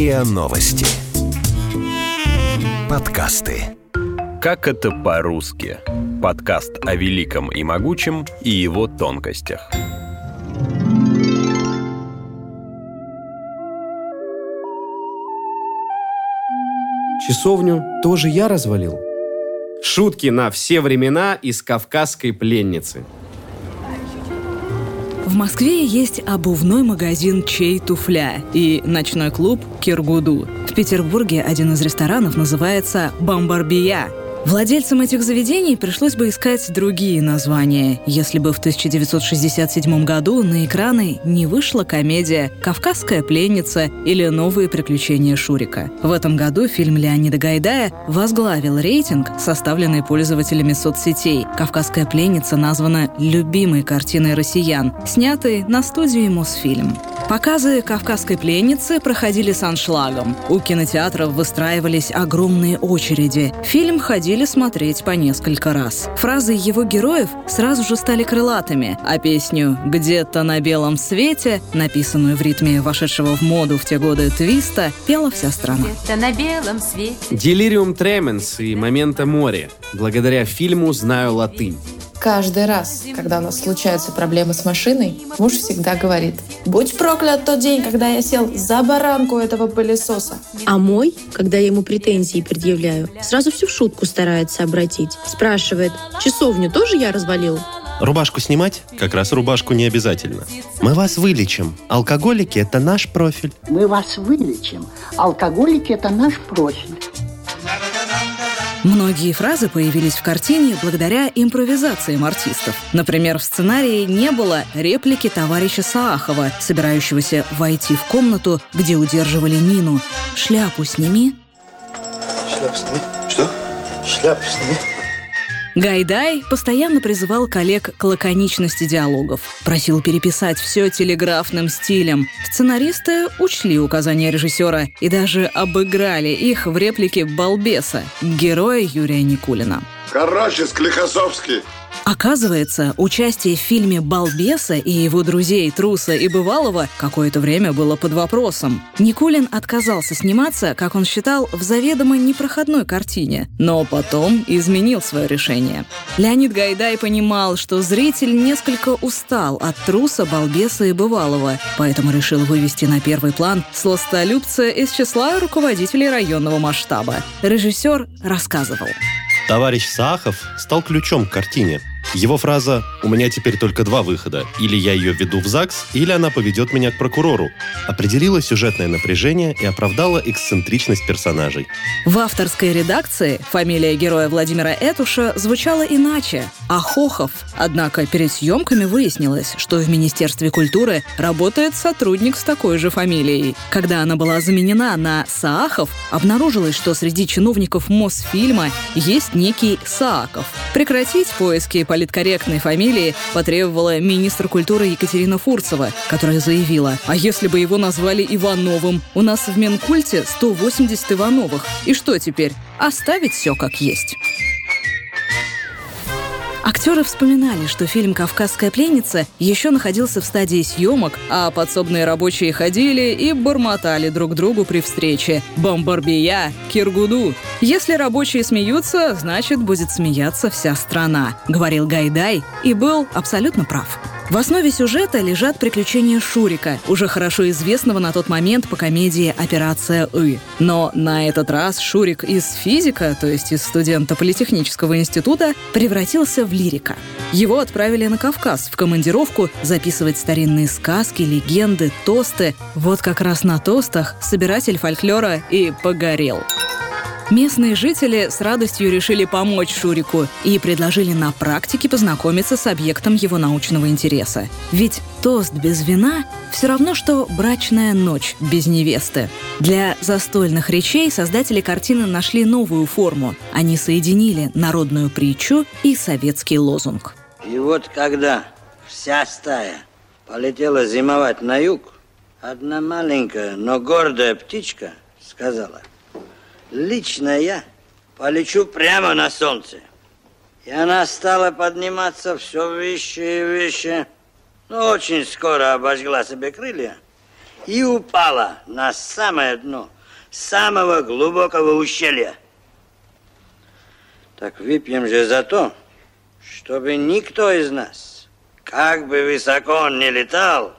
РИА Новости. Подкасты. Как это по-русски? Подкаст о великом и могучем и его тонкостях. Часовню тоже я развалил. Шутки на все времена из «Кавказской пленницы». В Москве есть обувной магазин «Чей туфля» и ночной клуб «Киргуду». В Петербурге один из ресторанов называется «Бомбарбия». Владельцам этих заведений пришлось бы искать другие названия, если бы в 1967 году на экраны не вышла комедия «Кавказская пленница» или «Новые приключения Шурика». В этом году фильм Леонида Гайдая возглавил рейтинг, составленный пользователями соцсетей. «Кавказская пленница» названа любимой картиной россиян, снятой на студии «Мосфильм». Показы «Кавказской пленницы» проходили с аншлагом. У кинотеатров выстраивались огромные очереди. Фильм ходили смотреть по несколько раз. Фразы его героев сразу же стали крылатыми, а песню «Где-то на белом свете», написанную в ритме вошедшего в моду в те годы твиста, пела вся страна. «Где-то на белом свете». «Делириум тременс» и «Момента мори». Благодаря фильму знаю латынь. Каждый раз, когда у нас случаются проблемы с машиной, муж всегда говорит: «Будь проклят тот день, когда я сел за баранку этого пылесоса». А мой, когда я ему претензии предъявляю, сразу всю в шутку старается обратить. Спрашивает: «Часовню тоже я развалил?» Рубашку снимать? Как раз рубашку не обязательно. Мы вас вылечим. Алкоголики – это наш профиль. Мы вас вылечим. Алкоголики – это наш профиль. Многие фразы появились в картине благодаря импровизациям артистов. Например, в сценарии не было реплики товарища Саахова, собирающегося войти в комнату, где удерживали Нину. «Шляпу сними». «Шляпу сними? Что? Шляпу сними?» Гайдай постоянно призывал коллег к лаконичности диалогов. Просил переписать все телеграфным стилем. Сценаристы учли указания режиссера и даже обыграли их в реплике «Балбеса» героя Юрия Никулина. «Короче, Склихосовский!» Оказывается, участие в фильме «Балбеса» и его друзей Труса и Бывалова какое-то время было под вопросом. Никулин отказался сниматься, как он считал, в заведомо непроходной картине, но потом изменил свое решение. Леонид Гайдай понимал, что зритель несколько устал от Труса, Балбеса и Бывалова, поэтому решил вывести на первый план сластолюбца из числа руководителей районного масштаба. Режиссер рассказывал. Товарищ Саахов стал ключом к картине. Его фраза «У меня теперь только два выхода. Или я ее веду в ЗАГС, или она поведет меня к прокурору» определила сюжетное напряжение и оправдала эксцентричность персонажей. В авторской редакции фамилия героя Владимира Этуша звучала иначе – Ахохов. Однако перед съемками выяснилось, что в Министерстве культуры работает сотрудник с такой же фамилией. Когда она была заменена на Саахов, обнаружилось, что среди чиновников Мосфильма есть некий Сааков. Прекратить поиски политкорректной фамилии потребовала министр культуры Екатерина Фурцева, которая заявила: «А если бы его назвали Ивановым? У нас в Минкульте 180 Ивановых. И что теперь? Оставить все как есть». Актеры вспоминали, что фильм «Кавказская пленница» еще находился в стадии съемок, а подсобные рабочие ходили и бормотали друг другу при встрече: «Бомбарбия! Киргуду!» «Если рабочие смеются, значит, будет смеяться вся страна», — говорил Гайдай и был абсолютно прав. В основе сюжета лежат приключения Шурика, уже хорошо известного на тот момент по комедии «Операция Ы». Но на этот раз Шурик из физика, то есть из студента политехнического института, превратился в лирика. Его отправили на Кавказ в командировку записывать старинные сказки, легенды, тосты. Вот как раз на тостах собиратель фольклора и погорел. Местные жители с радостью решили помочь Шурику и предложили на практике познакомиться с объектом его научного интереса. Ведь тост без вина – все равно, что брачная ночь без невесты. Для застольных речей создатели картины нашли новую форму. Они соединили народную притчу и советский лозунг. И вот когда вся стая полетела зимовать на юг, одна маленькая, но гордая птичка сказала: «Лично я полечу прямо на солнце». И она стала подниматься все выше и выше, но очень скоро обожгла себе крылья и упала на самое дно самого глубокого ущелья. Так выпьем же за то, чтобы никто из нас, как бы высоко он ни летал,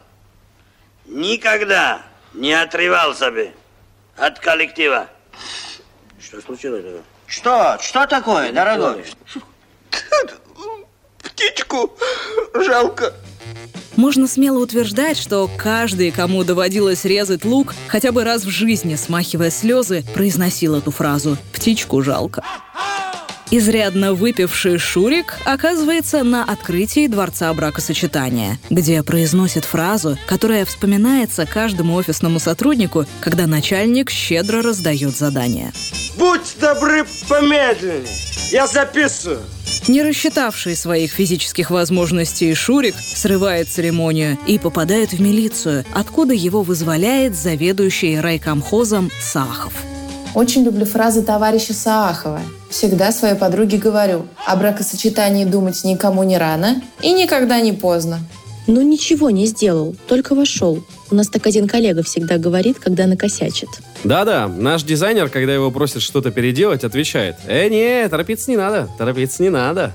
никогда не отрывался бы от коллектива. Что случилось? Что? Что такое, дорогой? Птичку жалко. Можно смело утверждать, что каждый, кому доводилось резать лук, хотя бы раз в жизни, смахивая слезы, произносил эту фразу «птичку жалко». Изрядно выпивший Шурик оказывается на открытии Дворца бракосочетания, где произносит фразу, которая вспоминается каждому офисному сотруднику, когда начальник щедро раздает задание. «Будь добры помедленнее, я записываю». Не рассчитавший своих физических возможностей Шурик срывает церемонию и попадает в милицию, откуда его вызволяет заведующий райкомхозом Саахов. Очень люблю фразы товарища Саахова. Всегда своей подруге говорю: о бракосочетании думать никому не рано и никогда не поздно. Но ничего не сделал, только вошел. У нас так один коллега всегда говорит, когда накосячит. Да-да, наш дизайнер, когда его просят что-то переделать, отвечает: не, торопиться не надо.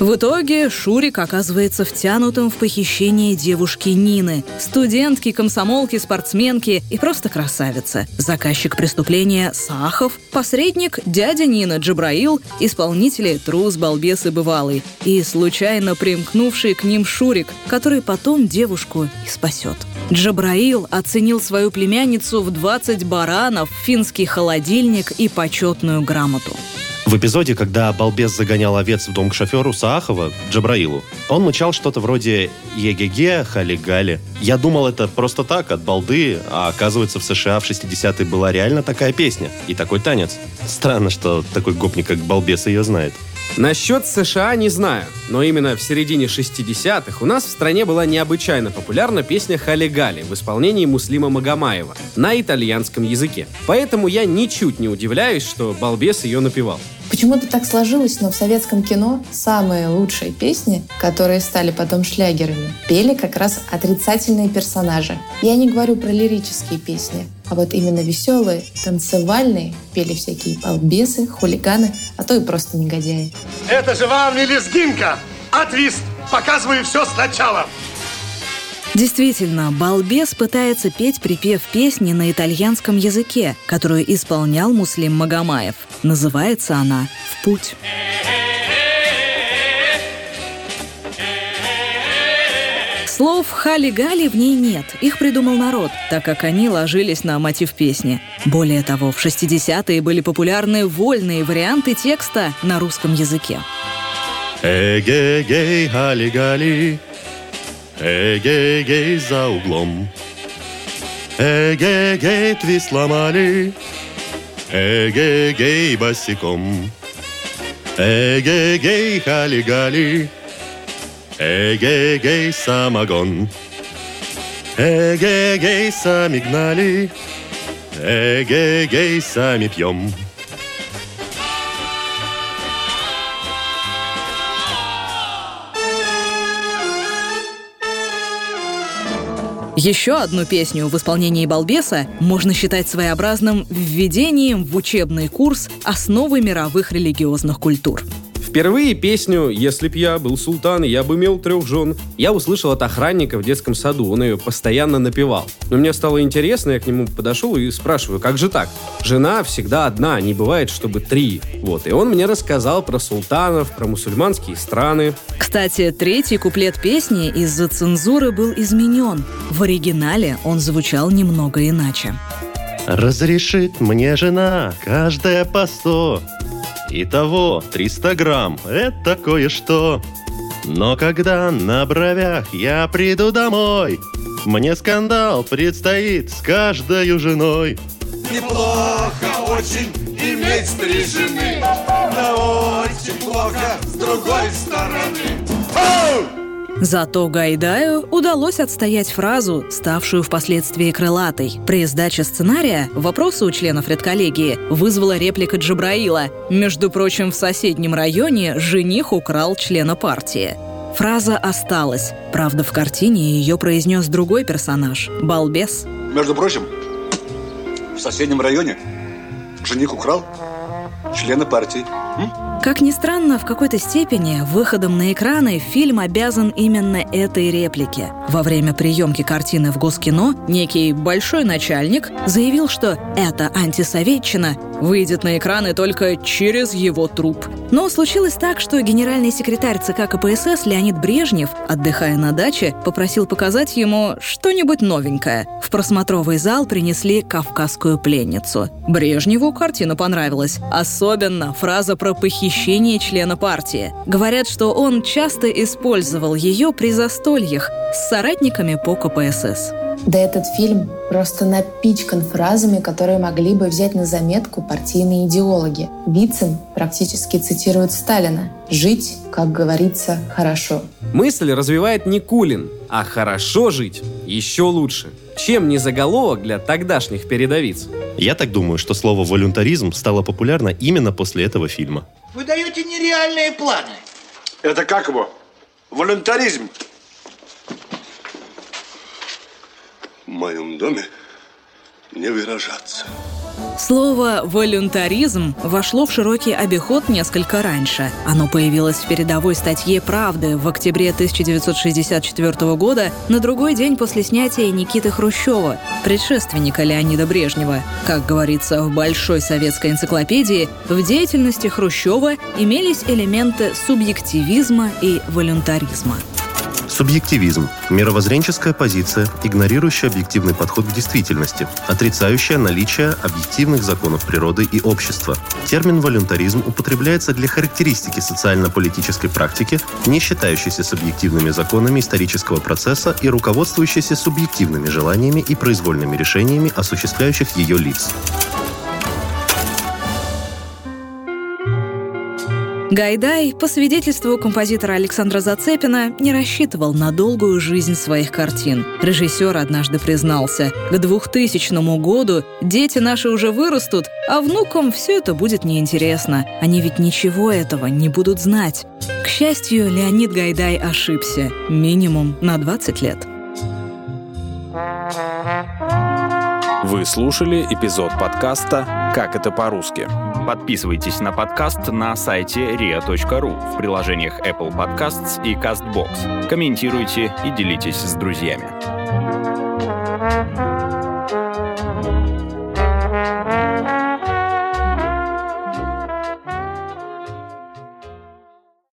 В итоге Шурик оказывается втянутым в похищение девушки Нины, студентки, комсомолки, спортсменки и просто красавицы. Заказчик преступления – Саахов, посредник – дядя Нина Джабраил, исполнители – трус, балбес и бывалый, и случайно примкнувший к ним Шурик, который потом девушку и спасет. Джабраил оценил свою племянницу в 20 баранов, финский холодильник и почетную грамоту. В эпизоде, когда балбес загонял овец в дом к шоферу Саахова, Джабраилу, он мычал что-то вроде «Е-ге-ге, хали-гали». Я думал, это просто так, от балды, а оказывается, в США в 60-е была реально такая песня и такой танец. Странно, что такой гопник, как балбес, ее знает. Насчет США не знаю, но именно в середине 60-х у нас в стране была необычайно популярна песня «Хали-гали» в исполнении Муслима Магомаева на итальянском языке. Поэтому я ничуть не удивляюсь, что балбес ее напевал. Почему-то так сложилось, но в советском кино самые лучшие песни, которые стали потом шлягерами, пели как раз отрицательные персонажи. Я не говорю про лирические песни, а вот именно веселые, танцевальные пели всякие балбесы, хулиганы, а то и просто негодяи. Это же вам не лезгинка, а твист. Показываю все сначала. Действительно, балбес пытается петь припев песни на итальянском языке, которую исполнял Муслим Магомаев. Называется она «В путь». Слов «хали-гали» в ней нет, их придумал народ, так как они ложились на мотив песни. Более того, в 60-е были популярны вольные варианты текста на русском языке. «Эге-гей, хали-гали». Эгей-гей за углом. Эгей-гей, твист сломали. Эгей-гей босиком. Эгей-гей, хали-гали. Эгей-гей, самогон. Эгей-гей, сами гнали. Эгей-гей, сами пьем. Еще одну песню в исполнении балбеса можно считать своеобразным введением в учебный курс «Основы мировых религиозных культур». Впервые песню «Если б я был султан, я бы имел 3 жен» я услышал от охранника в детском саду, он ее постоянно напевал. Но мне стало интересно, я к нему подошел и спрашиваю: как же так? Жена всегда одна, не бывает, чтобы 3. Вот, и он мне рассказал про султанов, про мусульманские страны. Кстати, третий куплет песни из-за цензуры был изменен. В оригинале он звучал немного иначе. «Разрешит мне жена каждая по 100». Итого 300 грамм – это кое-что. Но когда на бровях я приду домой, мне скандал предстоит с каждой женой. Неплохо очень иметь 3 жены, но очень плохо с другой стороны. Ау! Зато Гайдаю удалось отстоять фразу, ставшую впоследствии крылатой. При сдаче сценария вопросы у членов редколлегии вызвала реплика Джабраила. Между прочим, в соседнем районе жених украл члена партии. Фраза осталась. Правда, в картине ее произнес другой персонаж – балбес. Между прочим, в соседнем районе жених украл члена партии. Как ни странно, в какой-то степени выходом на экраны фильм обязан именно этой реплике. Во время приемки картины в Госкино некий большой начальник заявил, что эта антисоветчина выйдет на экраны только через его труп. Но случилось так, что генеральный секретарь ЦК КПСС Леонид Брежнев, отдыхая на даче, попросил показать ему что-нибудь новенькое. В просмотровый зал принесли «Кавказскую пленницу». Брежневу картина понравилась. Особенно фраза про похищение члена партии. Говорят, что он часто использовал ее при застольях с соратниками по КПСС. Да этот фильм просто напичкан фразами, которые могли бы взять на заметку партийные идеологи. Вицин практически цитирует Сталина: «Жить, как говорится, хорошо». Мысль развивает Никулин, а «хорошо жить» еще лучше. Чем не заголовок для тогдашних передовиц? Я так думаю, что слово «волюнтаризм» стало популярно именно после этого фильма. Вы даете нереальные планы. Это как его? Волюнтаризм. В моем доме не выражаться. Слово «волюнтаризм» вошло в широкий обиход несколько раньше. Оно появилось в передовой статье «Правды» в октябре 1964 года, на другой день после снятия Никиты Хрущева, предшественника Леонида Брежнева. Как говорится в Большой советской энциклопедии, в деятельности Хрущева имелись элементы субъективизма и волюнтаризма. Субъективизм – мировоззренческая позиция, игнорирующая объективный подход к действительности, отрицающая наличие объективных законов природы и общества. Термин «волюнтаризм» употребляется для характеристики социально-политической практики, не считающейся субъективными законами исторического процесса и руководствующейся субъективными желаниями и произвольными решениями осуществляющих ее лиц. Гайдай, по свидетельству композитора Александра Зацепина, не рассчитывал на долгую жизнь своих картин. Режиссер однажды признался: к 2000 году дети наши уже вырастут, а внукам все это будет неинтересно. Они ведь ничего этого не будут знать. К счастью, Леонид Гайдай ошибся. Минимум на 20 лет. Вы слушали эпизод подкаста «Как это по-русски». Подписывайтесь на подкаст на сайте ria.ru в приложениях Apple Podcasts и Castbox. Комментируйте и делитесь с друзьями.